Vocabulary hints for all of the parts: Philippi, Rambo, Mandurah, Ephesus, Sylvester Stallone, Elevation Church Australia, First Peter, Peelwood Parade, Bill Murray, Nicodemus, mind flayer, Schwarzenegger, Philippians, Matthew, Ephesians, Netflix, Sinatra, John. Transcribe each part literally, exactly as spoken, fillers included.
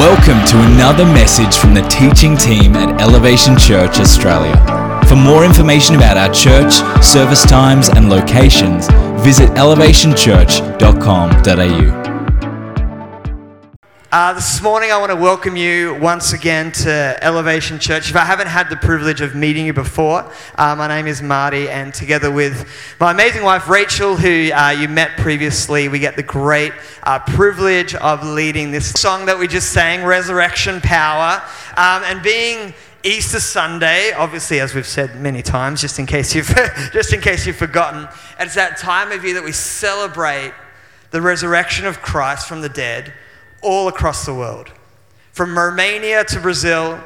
Welcome to another message from the teaching team at Elevation Church Australia. For more information about our church, service times and locations, visit elevation church dot com dot a u. Uh, this morning I want to welcome you once again to Elevation Church. If I haven't had the privilege of meeting you before, uh, my name is Marty, and together with my amazing wife Rachel, who uh, you met previously, we get the great Uh, privilege of leading this song that we just sang, Resurrection Power, um, and being Easter Sunday, obviously, as we've said many times, just in case you've just in case you've forgotten, it's that time of year that we celebrate the resurrection of Christ from the dead all across the world, from Romania to Brazil,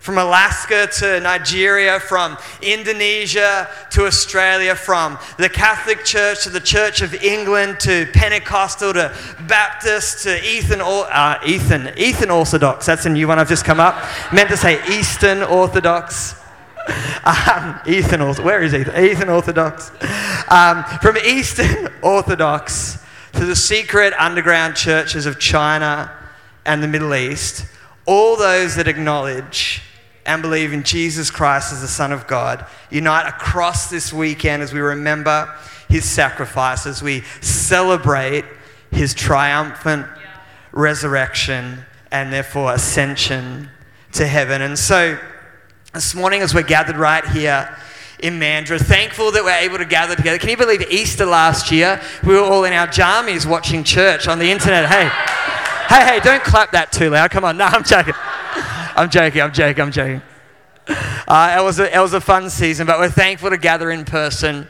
from Alaska to Nigeria, from Indonesia to Australia, from the Catholic Church to the Church of England to Pentecostal to Baptist to Ethan, uh, Ethan, Ethan Orthodox. That's a new one I've just come up. Meant to say Eastern Orthodox. Um, Ethan Orthodox. Where is Ethan? Ethan Orthodox. Um, from Eastern Orthodox to the secret underground churches of China and the Middle East. All those that acknowledge and believe in Jesus Christ as the Son of God, unite across this weekend as we remember his sacrifice, as we celebrate his triumphant yeah. resurrection and therefore ascension to heaven. And so this morning as we're gathered right here in Mandurah, thankful that we're able to gather together. Can you believe Easter last year, we were all in our jammies watching church on the internet? Hey, hey, hey, don't clap that too loud. Come on. No, I'm joking. I'm joking, I'm joking, I'm joking. Uh, it was a, it was a fun season, but we're thankful to gather in person,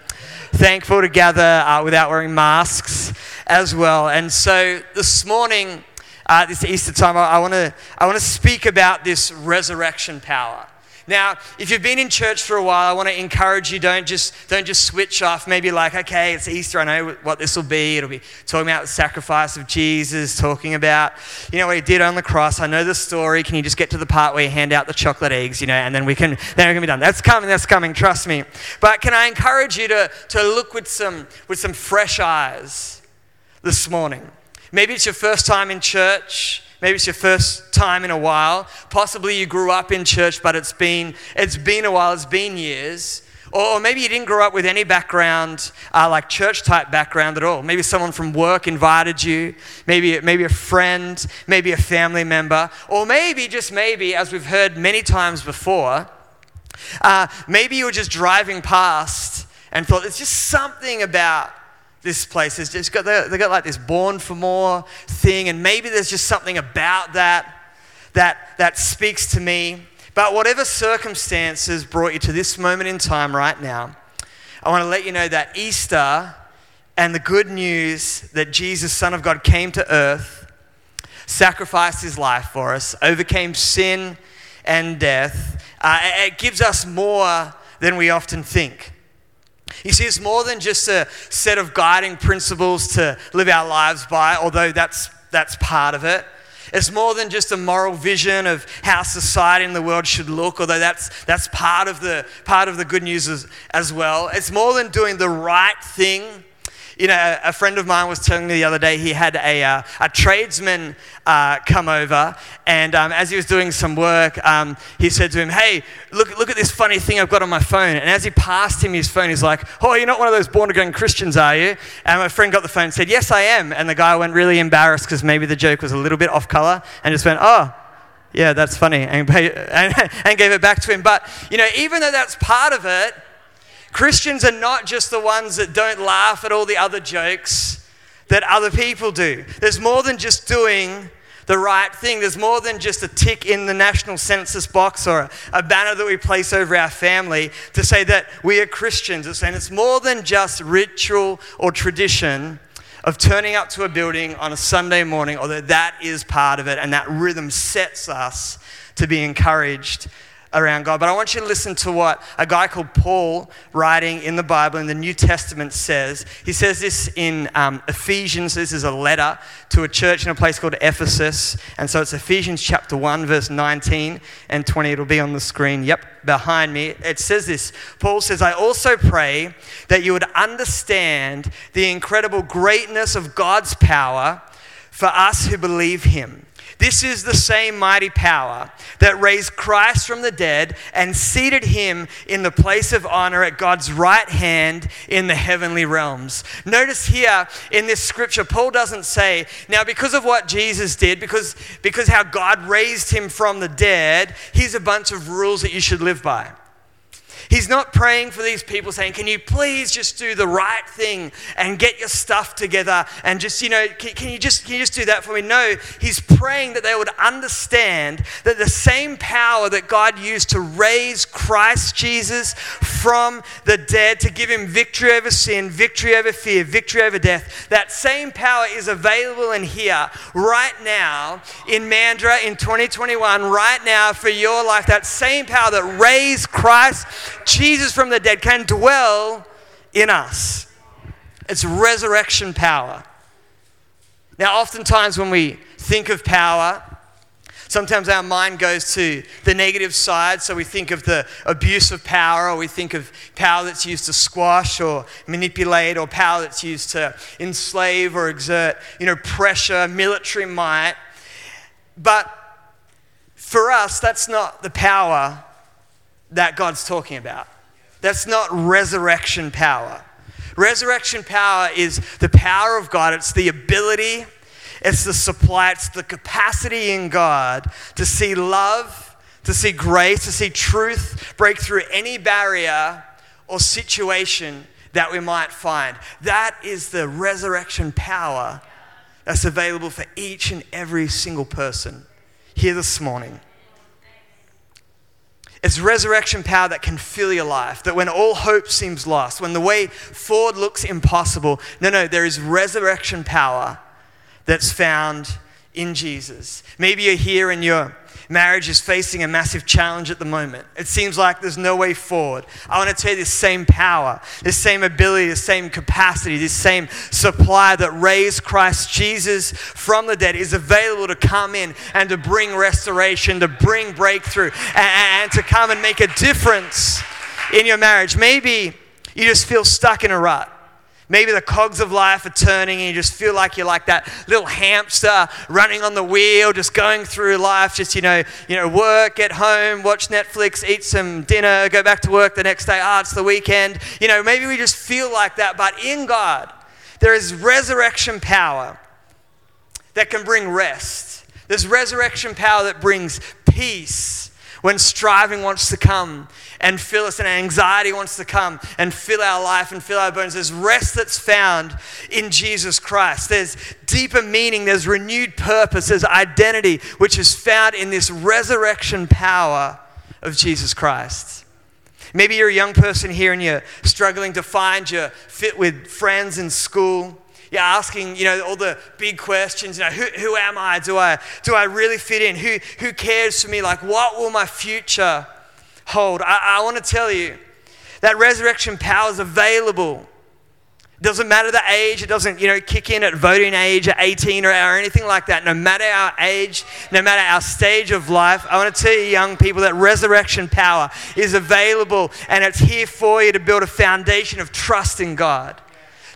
thankful to gather uh, without wearing masks as well. And so this morning, uh, this Easter time, I want to I want to speak about this resurrection power. Now, if you've been in church for a while, I want to encourage you, don't just don't just switch off. Maybe like, okay, it's Easter, I know what this will be. It'll be talking about the sacrifice of Jesus, talking about, you know, what he did on the cross. I know the story. Can you just get to the part where you hand out the chocolate eggs, you know, and then we can then we can be done. That's coming, that's coming, trust me. But can I encourage you to, to look with some with some fresh eyes this morning? Maybe it's your first time in church. Maybe it's your first time in a while. Possibly you grew up in church, but it's been it's been a while, it's been years. Or maybe you didn't grow up with any background, uh, like church-type background at all. Maybe someone from work invited you, maybe, maybe a friend, maybe a family member. Or maybe, just maybe, as we've heard many times before, uh, maybe you were just driving past and thought, there's just something about this place has just got, they got like this born for more thing, and maybe there's just something about that that that speaks to me. But whatever circumstances brought you to this moment in time right now, I want to let you know that Easter and the good news that Jesus, Son of God, came to earth, sacrificed his life for us, overcame sin and death, uh, it gives us more than we often think. You see, it's more than just a set of guiding principles to live our lives by, although that's that's part of it. It's more than just a moral vision of how society and the world should look, although that's that's part of the part of the good news as, as well. It's more than doing the right thing. You know, a friend of mine was telling me the other day, he had a uh, a tradesman uh, come over, and um, as he was doing some work, um, he said to him, hey, look look at this funny thing I've got on my phone. And as he passed him his phone, he's like, oh, you're not one of those born-again Christians, are you? And my friend got the phone and said, yes, I am. And the guy went really embarrassed because maybe the joke was a little bit off color and just went, oh, yeah, that's funny, and, and, and gave it back to him. But, you know, even though that's part of it, Christians are not just the ones that don't laugh at all the other jokes that other people do. There's more than just doing the right thing. There's more than just a tick in the national census box or a, a banner that we place over our family to say that we are Christians. It's, and it's more than just ritual or tradition of turning up to a building on a Sunday morning, although that is part of it, and that rhythm sets us to be encouraged around God. But I want you to listen to what a guy called Paul, writing in the Bible in the New Testament, says. He says this in um, Ephesians. This is a letter to a church in a place called Ephesus. And so it's Ephesians chapter one, verse nineteen and twenty. It'll be on the screen. Yep, behind me. It says this. Paul says, I also pray that you would understand the incredible greatness of God's power for us who believe him. This is the same mighty power that raised Christ from the dead and seated him in the place of honor at God's right hand in the heavenly realms. Notice here in this scripture, Paul doesn't say, now because of what Jesus did, because, because how God raised him from the dead, here's a bunch of rules that you should live by. He's not praying for these people saying, can you please just do the right thing and get your stuff together and just, you know, can, can you just can you just do that for me? No, he's praying that they would understand that the same power that God used to raise Christ Jesus from the dead, to give him victory over sin, victory over fear, victory over death, that same power is available in here right now in Mandurah in twenty twenty-one, right now for your life. That same power that raised Christ Jesus from the dead can dwell in us. It's resurrection power. Now, oftentimes when we think of power, sometimes our mind goes to the negative side, so we think of the abuse of power, or we think of power that's used to squash or manipulate, or power that's used to enslave or exert, you know, pressure, military might. But for us, that's not the power that God's talking about. That's not resurrection power. Resurrection power is the power of God. It's the ability, it's the supply, it's the capacity in God to see love, to see grace, to see truth break through any barrier or situation that we might find. That is the resurrection power that's available for each and every single person here this morning. It's resurrection power that can fill your life, that when all hope seems lost, when the way forward looks impossible, no, no, there is resurrection power that's found in Jesus. Maybe you're here and your marriage is facing a massive challenge at the moment. It seems like there's no way forward. I want to tell you this same power, this same ability, this same capacity, this same supply that raised Christ Jesus from the dead is available to come in and to bring restoration, to bring breakthrough, and, and to come and make a difference in your marriage. Maybe you just feel stuck in a rut. Maybe the cogs of life are turning and you just feel like you're like that little hamster running on the wheel, just going through life, just, you know, you know, work, get home, watch Netflix, eat some dinner, go back to work the next day, ah, it's the weekend. You know, maybe we just feel like that, but in God, there is resurrection power that can bring rest. There's resurrection power that brings peace when striving wants to come and fill us, and anxiety wants to come and fill our life and fill our bones. There's rest that's found in Jesus Christ. There's deeper meaning, there's renewed purpose, there's identity, which is found in this resurrection power of Jesus Christ. Maybe you're a young person here and you're struggling to find your fit with friends in school. You're asking, you know, all the big questions. You know, who, who am I? Do I do I really fit in? Who who cares for me? Like, what will my future hold? I, I want to tell you that resurrection power is available. It doesn't matter the age. It doesn't, you know, kick in at voting age at eighteen or, or anything like that. No matter our age, no matter our stage of life, I want to tell you, young people, that resurrection power is available, and it's here for you to build a foundation of trust in God.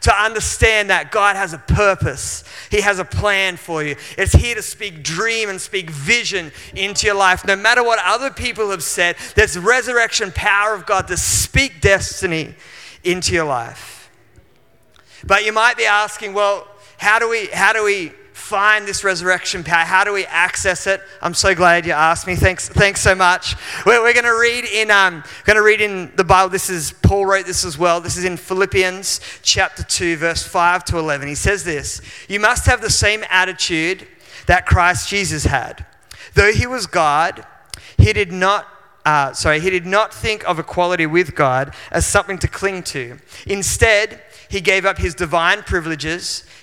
To understand that God has a purpose. He has a plan for you. It's here to speak dream and speak vision into your life. No matter what other people have said, there's resurrection power of God to speak destiny into your life. But you might be asking, well, how do we, how do we find this resurrection power? How do we access it? I'm so glad you asked me. Thanks, thanks so much. We're, we're going to read in, um, going to read in the Bible. This is Paul wrote this as well. This is in Philippians chapter two, verse five to eleven. He says this: "You must have the same attitude that Christ Jesus had. Though he was God, he did not. Uh, sorry, he did not think of equality with God as something to cling to. Instead, he gave up his divine privileges.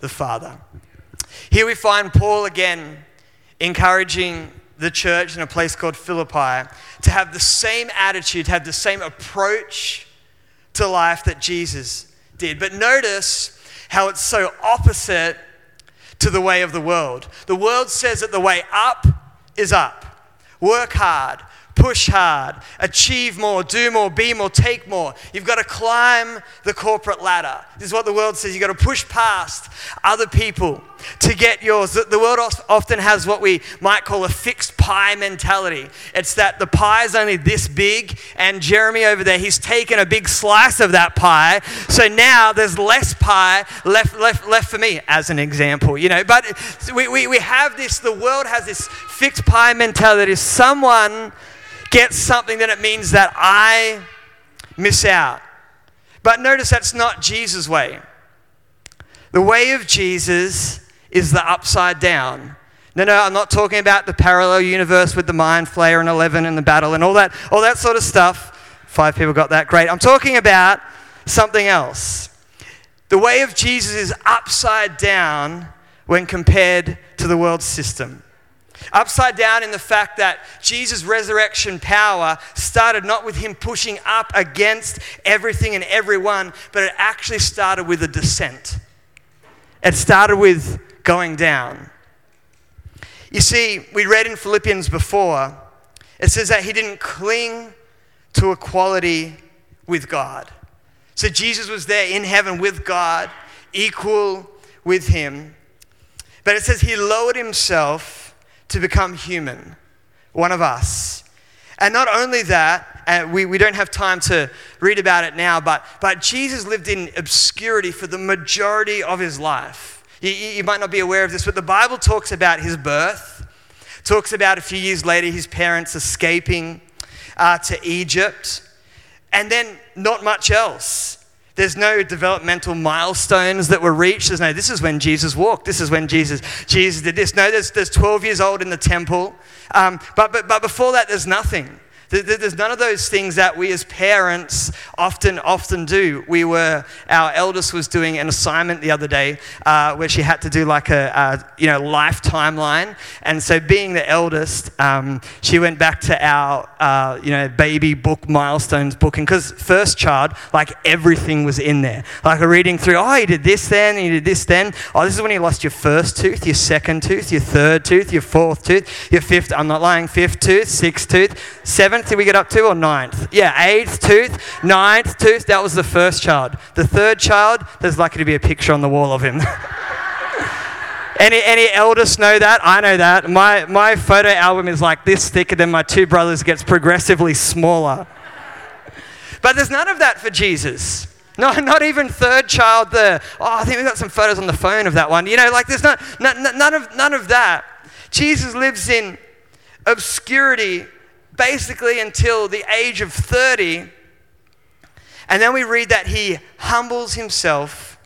the Father." Here we find Paul again encouraging the church in a place called Philippi to have the same attitude, have the same approach to life that Jesus did. But notice how it's so opposite to the way of the world. The world says that the way up is up. Work hard, push hard, achieve more, do more, be more, take more. You've got to climb the corporate ladder. This is what the world says. You've got to push past other people to get yours. The world often has what we might call a fixed pie mentality. It's that the pie is only this big, and Jeremy over there, he's taken a big slice of that pie, so now there's less pie left left, left for me, as an example, you know. But we, we, we have this, the world has this fixed pie mentality. If someone gets something, then it means that I miss out. But notice that's not Jesus' way. The way of Jesus is the upside down. No, no, I'm not talking about the parallel universe with the mind flayer and eleven and the battle and all that, all that sort of stuff. Five people got that, great. I'm talking about something else. The way of Jesus is upside down when compared to the world system. Upside down in the fact that Jesus' resurrection power started not with him pushing up against everything and everyone, but it actually started with a descent. It started with going down. You see, we read in Philippians before, it says that he didn't cling to equality with God. So Jesus was there in heaven with God, equal with him. But it says he lowered himself to become human, one of us. And not only that, and we, we don't have time to read about it now, but, but Jesus lived in obscurity for the majority of his life. You, you might not be aware of this, but the Bible talks about his birth, talks about a few years later his parents escaping uh, to Egypt, and then not much else. There's no developmental milestones that were reached. There's no, this is when Jesus walked. This is when Jesus Jesus did this. No, there's, there's twelve years old in the temple. Um, but, but, but before that, there's nothing. There, there's none of those things that we as parents often, often do. We were, our eldest was doing an assignment the other day uh, where she had to do like a, a, you know, life timeline. And so being the eldest, um, she went back to our, uh, you know, baby book milestones book. And because first child, like everything was in there. Like a reading through, oh, you did this then, you did this then. Oh, this is when you lost your first tooth, your second tooth, your third tooth, your fourth tooth, your fifth, I'm not lying, fifth tooth, sixth tooth, seventh. Did we get up to or ninth? Yeah, eighth tooth, ninth tooth. That was the first child. The third child, there's likely to be a picture on the wall of him. any any eldest know that? I know that. My my photo album is like this thick, and then my two brothers gets progressively smaller. But there's none of that for Jesus. No, not even third child there. Oh, I think we've got some photos on the phone of that one. You know, like there's not, not none of none of that. Jesus lives in obscurity basically until the age of thirty. And then we read that he humbles himself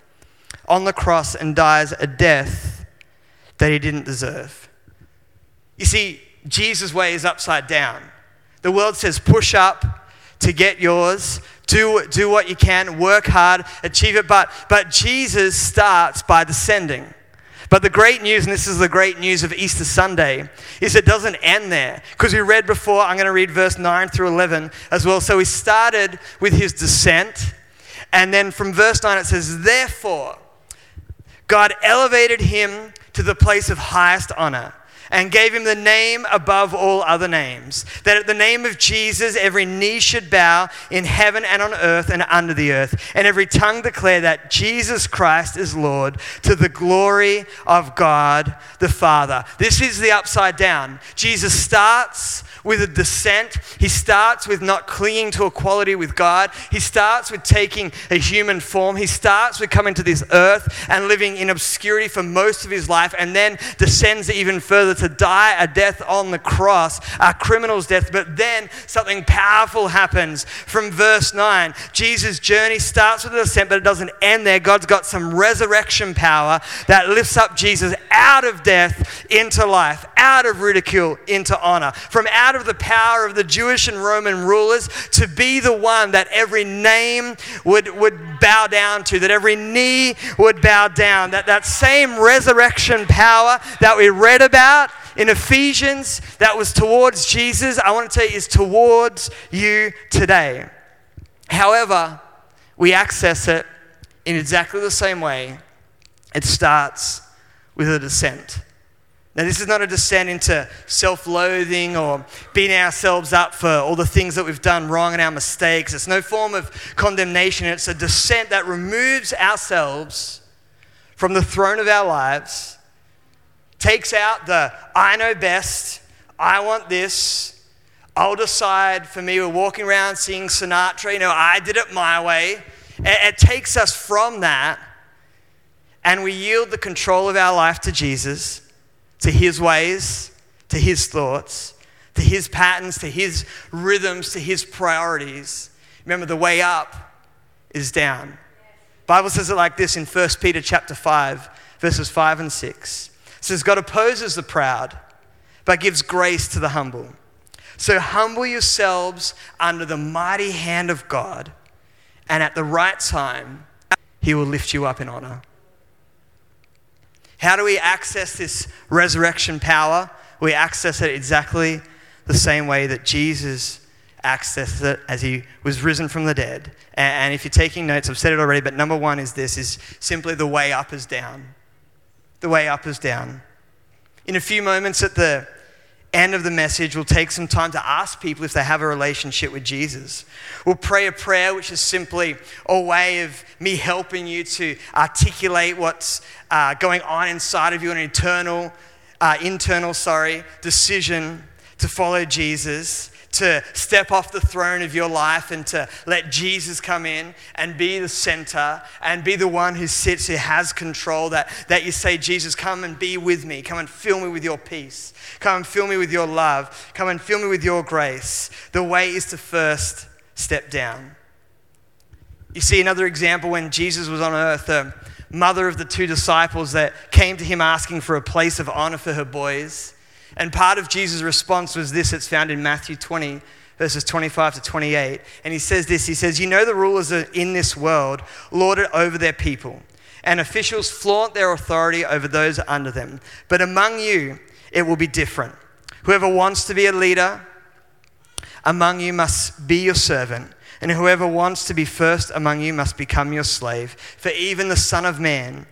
on the cross and dies a death that he didn't deserve. You see, Jesus' way is upside down. The world says push up to get yours, do, do what you can, work hard, achieve it. But, but Jesus starts by descending. But the great news, and this is the great news of Easter Sunday, is it doesn't end there. Because we read before, I'm going to read verse nine through eleven as well. So we started with his descent. And then from verse nine it says, therefore, God elevated him to the place of highest honor and gave him the name above all other names, that at the name of Jesus every knee should bow in heaven and on earth and under the earth, and every tongue declare that Jesus Christ is Lord, to the glory of God the Father. This is the upside down. Jesus starts with a descent. He starts with not clinging to equality with God. He starts with taking a human form. He starts with coming to this earth and living in obscurity for most of his life, and then descends even further to die a death on the cross, a criminal's death. But then something powerful happens. From verse nine, Jesus' journey starts with a descent, but it doesn't end there. God's got some resurrection power that lifts up Jesus out of death into life, out of ridicule into honor, from out of the power of the Jewish and Roman rulers to be the one that every name would, would bow down to, that every knee would bow down, that that same resurrection power that we read about In Ephesians, that was towards Jesus. I want to tell you, it's towards you today. However, we access it in exactly the same way. It starts with a descent. Now, this is not a descent into self-loathing or beating ourselves up for all the things that we've done wrong and our mistakes. It's no form of condemnation. It's a descent that removes ourselves from the throne of our lives, takes out the I know best, I want this, I'll decide for me. We're walking around seeing Sinatra, you know, I did it my way. It takes us from that and we yield the control of our life to Jesus, to his ways, to his thoughts, to his patterns, to his rhythms, to his priorities. Remember, the way up is down. The Bible says it like this in First Peter chapter five, verses five and six. It says, God opposes the proud, but gives grace to the humble. So humble yourselves under the mighty hand of God, and at the right time, he will lift you up in honor. How do we access this resurrection power? We access it exactly the same way that Jesus accessed it as he was risen from the dead. And if you're taking notes, I've said it already, but number one is this, is simply the way up is down. The way up is down. In a few moments at the end of the message, we'll take some time to ask people if they have a relationship with Jesus. We'll pray a prayer, which is simply a way of me helping you to articulate what's uh, going on inside of you, an internal, uh, internal, sorry, decision to follow Jesus, to step off the throne of your life and to let Jesus come in and be the center and be the one who sits, who has control, that, that you say, Jesus, come and be with me. Come and fill me with your peace. Come and fill me with your love. Come and fill me with your grace. The way is to first step down. You see another example when Jesus was on earth, the mother of the two disciples that came to him asking for a place of honor for her boys. And part of Jesus' response was this. It's found in Matthew twenty, verses twenty-five to twenty-eight. And he says this, he says, you know the rulers are in this world lord it over their people, and officials flaunt their authority over those under them. But among you, it will be different. Whoever wants to be a leader among you must be your servant, and whoever wants to be first among you must become your slave. For even the Son of Man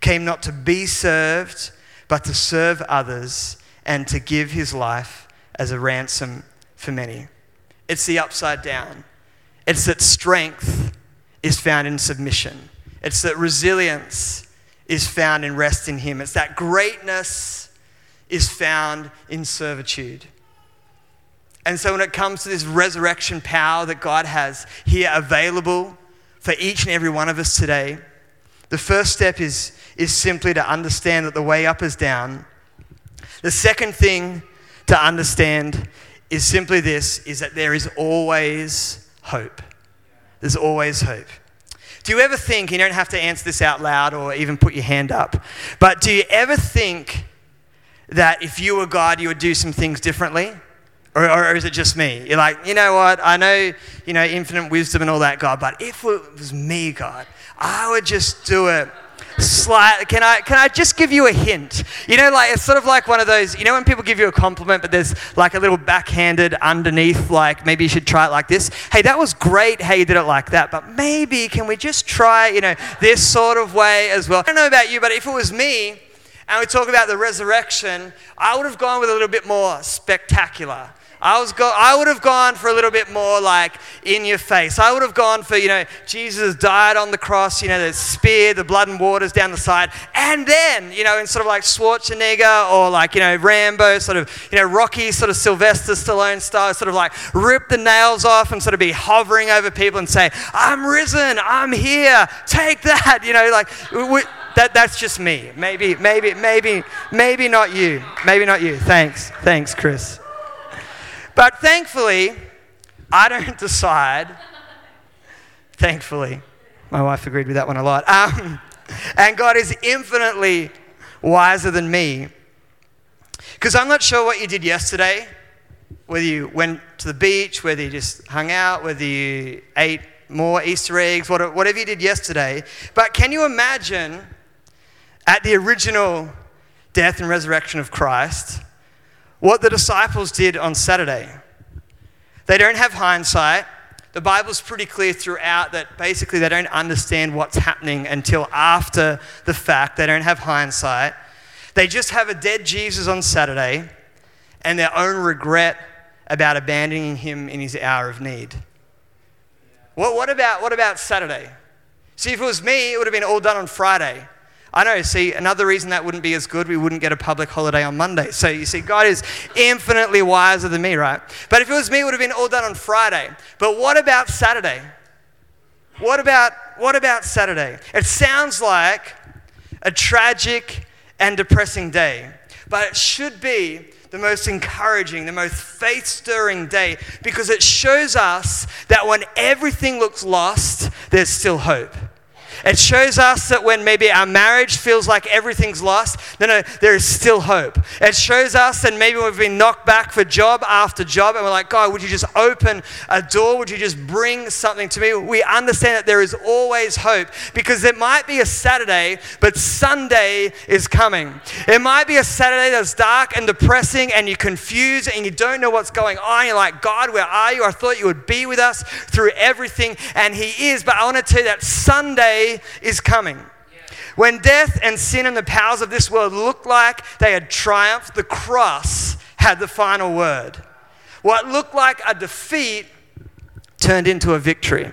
came not to be served, but to serve others, and to give his life as a ransom for many. It's the upside down. It's that strength is found in submission. It's that resilience is found in rest in him. It's that greatness is found in servitude. And so when it comes to this resurrection power that God has here available for each and every one of us today, the first step is, is simply to understand that the way up is down. The second thing to understand is simply this, is that there is always hope. There's always hope. Do you ever think, you don't have to answer this out loud or even put your hand up, but do you ever think that if you were God, you would do some things differently? Or, or is it just me? You're like, you know what, I know, you know, infinite wisdom and all that, God, but if it was me, God, I would just do it. Slight, can I can I just give you a hint? You know, like it's sort of like one of those, you know when people give you a compliment, but there's like a little backhanded underneath, like maybe you should try it like this. Hey, that was great how you did it like that, but maybe can we just try, you know, this sort of way as well? I don't know about you, but if it was me and we talk about the resurrection, I would have gone with a little bit more spectacular. I was go- I would have gone for a little bit more like in your face. I would have gone for, you know, Jesus died on the cross, you know, the spear, the blood and waters down the side. And then, you know, in sort of like Schwarzenegger or like, you know, Rambo, sort of, you know, Rocky, sort of Sylvester Stallone style, sort of like rip the nails off and sort of be hovering over people and say, I'm risen, I'm here, take that. You know, like we, that. that's just me. Maybe, maybe, maybe, maybe not you. Maybe not you. Thanks. Thanks, Chris. But thankfully, I don't decide. Thankfully. My wife agreed with that one a lot. Um, and God is infinitely wiser than me. Because I'm not sure what you did yesterday, whether you went to the beach, whether you just hung out, whether you ate more Easter eggs, whatever you did yesterday. But can you imagine at the original death and resurrection of Christ, what the disciples did on Saturday. They don't have hindsight. The Bible's pretty clear throughout that basically they don't understand what's happening until after the fact. They don't have hindsight. They just have a dead Jesus on Saturday and their own regret about abandoning him in his hour of need. What, what about what about Saturday? See, if it was me, it would have been all done on Friday. I know, see, another reason that wouldn't be as good, we wouldn't get a public holiday on Monday. So you see, God is infinitely wiser than me, right? But if it was me, it would have been all done on Friday. But what about Saturday? What about what about Saturday? It sounds like a tragic and depressing day, but it should be the most encouraging, the most faith-stirring day, because it shows us that when everything looks lost, there's still hope. It shows us that when maybe our marriage feels like everything's lost, no, no, there is still hope. It shows us that maybe we've been knocked back for job after job, and we're like, God, would you just open a door? Would you just bring something to me? We understand that there is always hope, because it might be a Saturday, but Sunday is coming. It might be a Saturday that's dark and depressing, and you're confused, and you don't know what's going on. You're like, God, where are you? I thought you would be with us through everything, and he is. But I want to tell you that Sunday is coming. When death and sin and the powers of this world looked like they had triumphed, the cross had the final word. What looked like a defeat turned into a victory.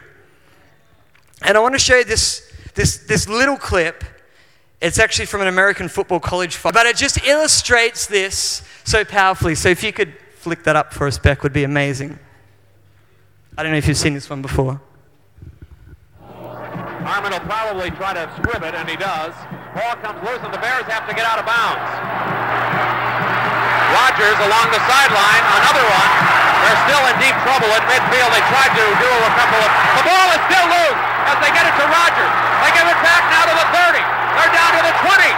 And I want to show you this, this, this little clip. It's actually from an American football college fight, but it just illustrates this so powerfully. So if you could flick that up for us, Beck, would be amazing. I don't know if you've seen this one before. Harmon will probably try to squib it, and he does. Ball comes loose, and the Bears have to get out of bounds. Rodgers along the sideline, another one. They're still in deep trouble at midfield. They tried to do a couple of... The ball is still loose as they get it to Rodgers. They give it back now to the thirty. They're down to the twenty.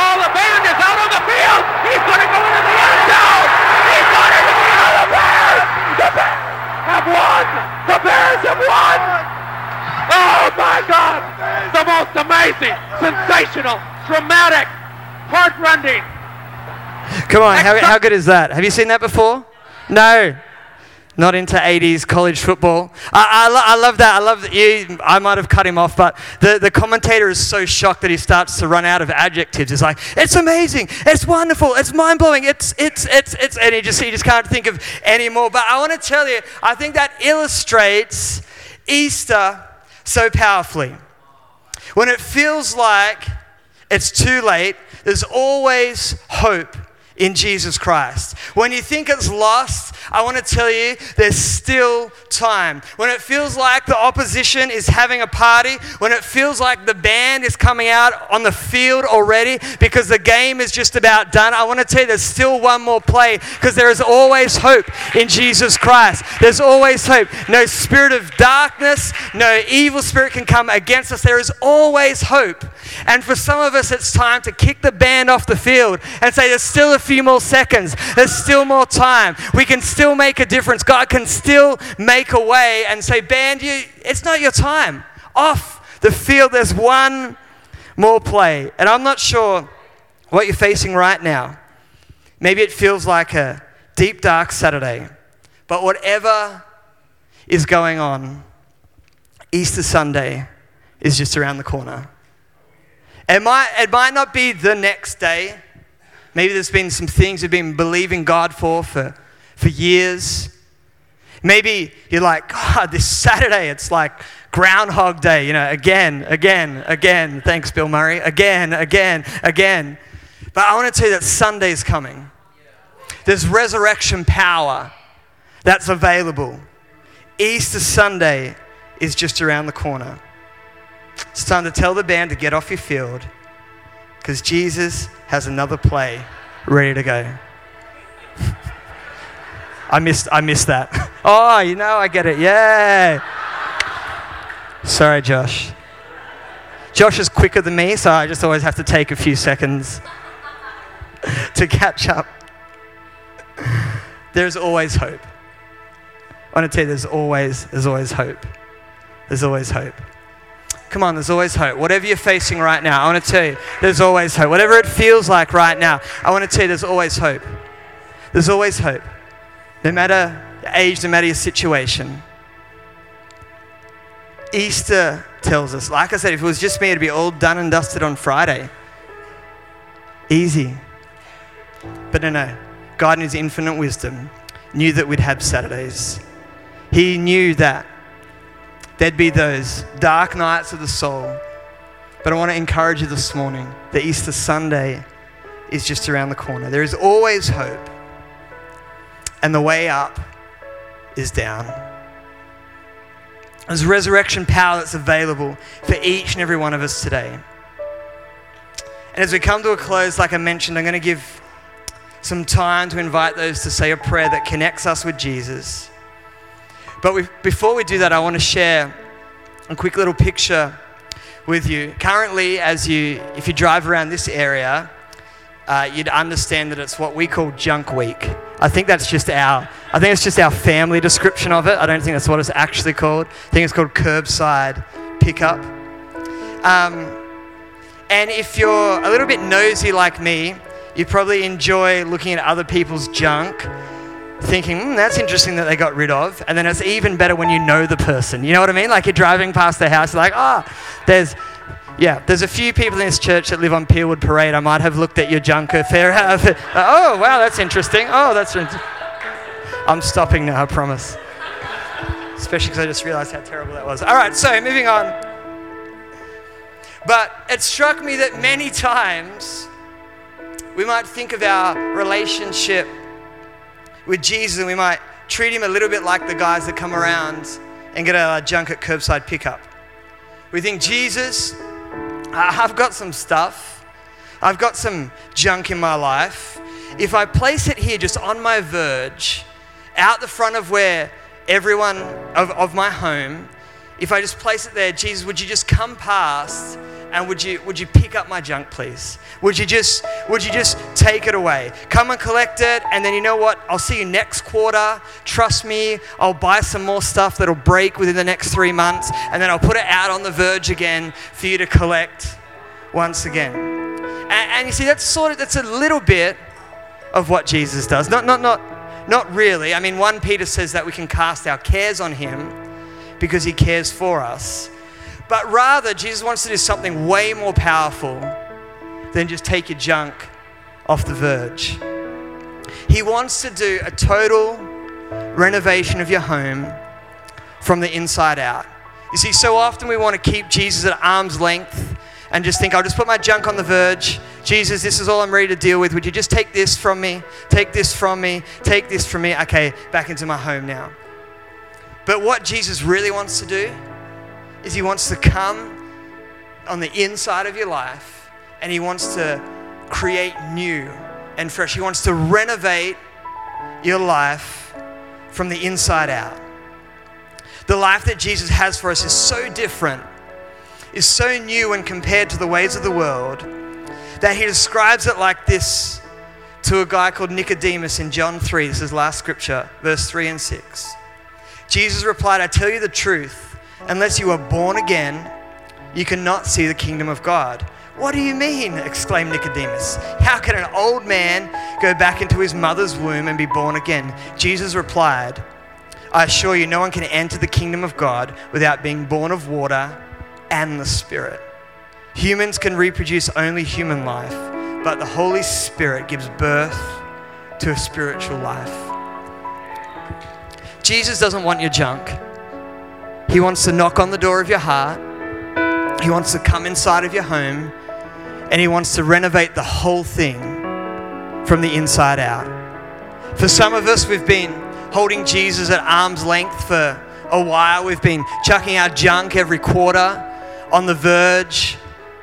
Oh, the band is out on the field. He's going to go into the end zone. He's going into the end. The Bears! The Bears have won! The Bears have won! Oh my God! The most amazing, sensational, dramatic, heart-rending. Come on, how, how good is that? Have you seen that before? No. Not into eighties college football. I, I, lo- I love that. I love that. You, I might have cut him off, but the, the commentator is so shocked that he starts to run out of adjectives. It's like, it's amazing. It's wonderful. It's mind-blowing. It's, it's, it's, it's, and he just, he just can't think of any more. But I want to tell you, I think that illustrates Easter so powerfully. When it feels like it's too late, there's always hope in Jesus Christ. When you think it's lost, I want to tell you, there's still time. When it feels like the opposition is having a party, when it feels like the band is coming out on the field already because the game is just about done, I want to tell you there's still one more play, because there is always hope in Jesus Christ. There's always hope. No spirit of darkness, no evil spirit can come against us. There is always hope. And for some of us, it's time to kick the band off the field and say, there's still a few more seconds. There's still more time. We can still make a difference. God can still make a way, and say, band, you, it's not your time. Off the field, there's one more play. And I'm not sure what you're facing right now. Maybe it feels like a deep, dark Saturday. But whatever is going on, Easter Sunday is just around the corner. It might, it might not be the next day. Maybe there's been some things you've been believing God for for, for years. Maybe you're like, God, this Saturday, it's like Groundhog Day, you know, again, again, again. Thanks, Bill Murray. Again, again, again. But I want to tell you that Sunday's coming. There's resurrection power that's available. Easter Sunday is just around the corner. It's time to tell the band to get off your field, because Jesus has another play ready to go. I missed I missed that. Oh, you know, I get it. Yeah. Sorry, Josh. Josh is quicker than me, so I just always have to take a few seconds to catch up. There's always hope. I want to tell you, there's always, there's always hope. There's always hope. Come on, there's always hope. Whatever you're facing right now, I want to tell you, there's always hope. Whatever it feels like right now, I want to tell you, there's always hope. There's always hope, no matter your age, no matter your situation. Easter tells us, like I said, if it was just me, it'd be all done and dusted on Friday. Easy. But no, no. God in his infinite wisdom knew that we'd have Saturdays. He knew that there'd be those dark nights of the soul. But I want to encourage you this morning that Easter Sunday is just around the corner. There is always hope. And the way up is down. There's resurrection power that's available for each and every one of us today. And as we come to a close, like I mentioned, I'm going to give some time to invite those to say a prayer that connects us with Jesus. But we, before we do that, I want to share a quick little picture with you. Currently, as you, if you drive around this area, uh, you'd understand that it's what we call Junk Week. I think that's just our, I think it's just our family description of it. I don't think that's what it's actually called. I think it's called curbside pickup. Um, and if you're a little bit nosy like me, you probably enjoy looking at other people's junk, thinking, hmm, that's interesting that they got rid of. And then it's even better when you know the person. You know what I mean? Like you're driving past their house, you're like, ah, oh, there's, yeah, there's a few people in this church that live on Peelwood Parade. I might have looked at your junk if they're out. Oh, wow, that's interesting. Oh, that's interesting. I'm stopping now, I promise. Especially because I just realized how terrible that was. All right, so moving on. But it struck me that many times we might think of our relationship with Jesus and we might treat him a little bit like the guys that come around and get our junk at curbside pickup. We think, Jesus, I've got some stuff. I've got some junk in my life. If I place it here just on my verge, out the front of where everyone of, of my home, if I just place it there, Jesus, would you just come past and would you would you pick up my junk, please? Would you just would you just take it away? Come and collect it, and then you know what? I'll see you next quarter. Trust me, I'll buy some more stuff that'll break within the next three months, and then I'll put it out on the verge again for you to collect once again. And, and you see, that's sort of that's a little bit of what Jesus does. Not not not not really. I mean, First Peter says that we can cast our cares on him because he cares for us. But rather, Jesus wants to do something way more powerful than just take your junk off the verge. He wants to do a total renovation of your home from the inside out. You see, so often we want to keep Jesus at arm's length and just think, I'll just put my junk on the verge. Jesus, this is all I'm ready to deal with. Would you just take this from me? Take this from me? Take this from me? Okay, back into my home now. But what Jesus really wants to do is he wants to come on the inside of your life and he wants to create new and fresh. He wants to renovate your life from the inside out. The life that Jesus has for us is so different, is so new when compared to the ways of the world, that he describes it like this to a guy called Nicodemus in John three. This is last scripture, verse three and six. Jesus replied, I tell you the truth. Unless you are born again, you cannot see the kingdom of God. What do you mean? Exclaimed Nicodemus. How can an old man go back into his mother's womb and be born again? Jesus replied, I assure you, no one can enter the kingdom of God without being born of water and the Spirit. Humans can reproduce only human life, but the Holy Spirit gives birth to a spiritual life. Jesus doesn't want your junk. He wants to knock on the door of your heart. He wants to come inside of your home and he wants to renovate the whole thing from the inside out. For some of us, we've been holding Jesus at arm's length for a while. We've been chucking our junk every quarter on the verge,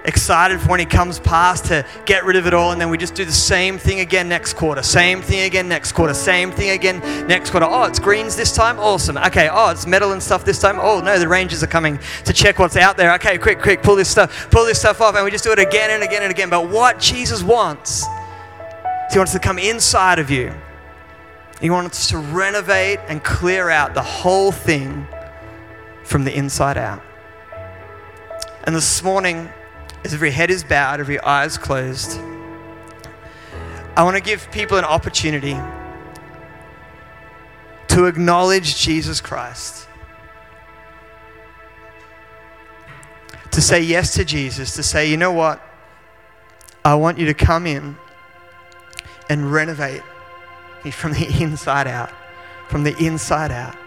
excited for when he comes past to get rid of it all, and then we just do the same thing again next quarter, same thing again next quarter, same thing again next quarter. Oh, it's greens this time? Awesome. Okay, oh, it's metal and stuff this time? Oh, no, the rangers are coming to check what's out there. Okay, quick, quick, pull this stuff, pull this stuff off, and we just do it again and again and again. But what Jesus wants is he wants to come inside of you. He wants to renovate and clear out the whole thing from the inside out. And this morning, as every head is bowed, every eye is closed, I want to give people an opportunity to acknowledge Jesus Christ. To say yes to Jesus, to say, you know what? I want you to come in and renovate me from the inside out, from the inside out.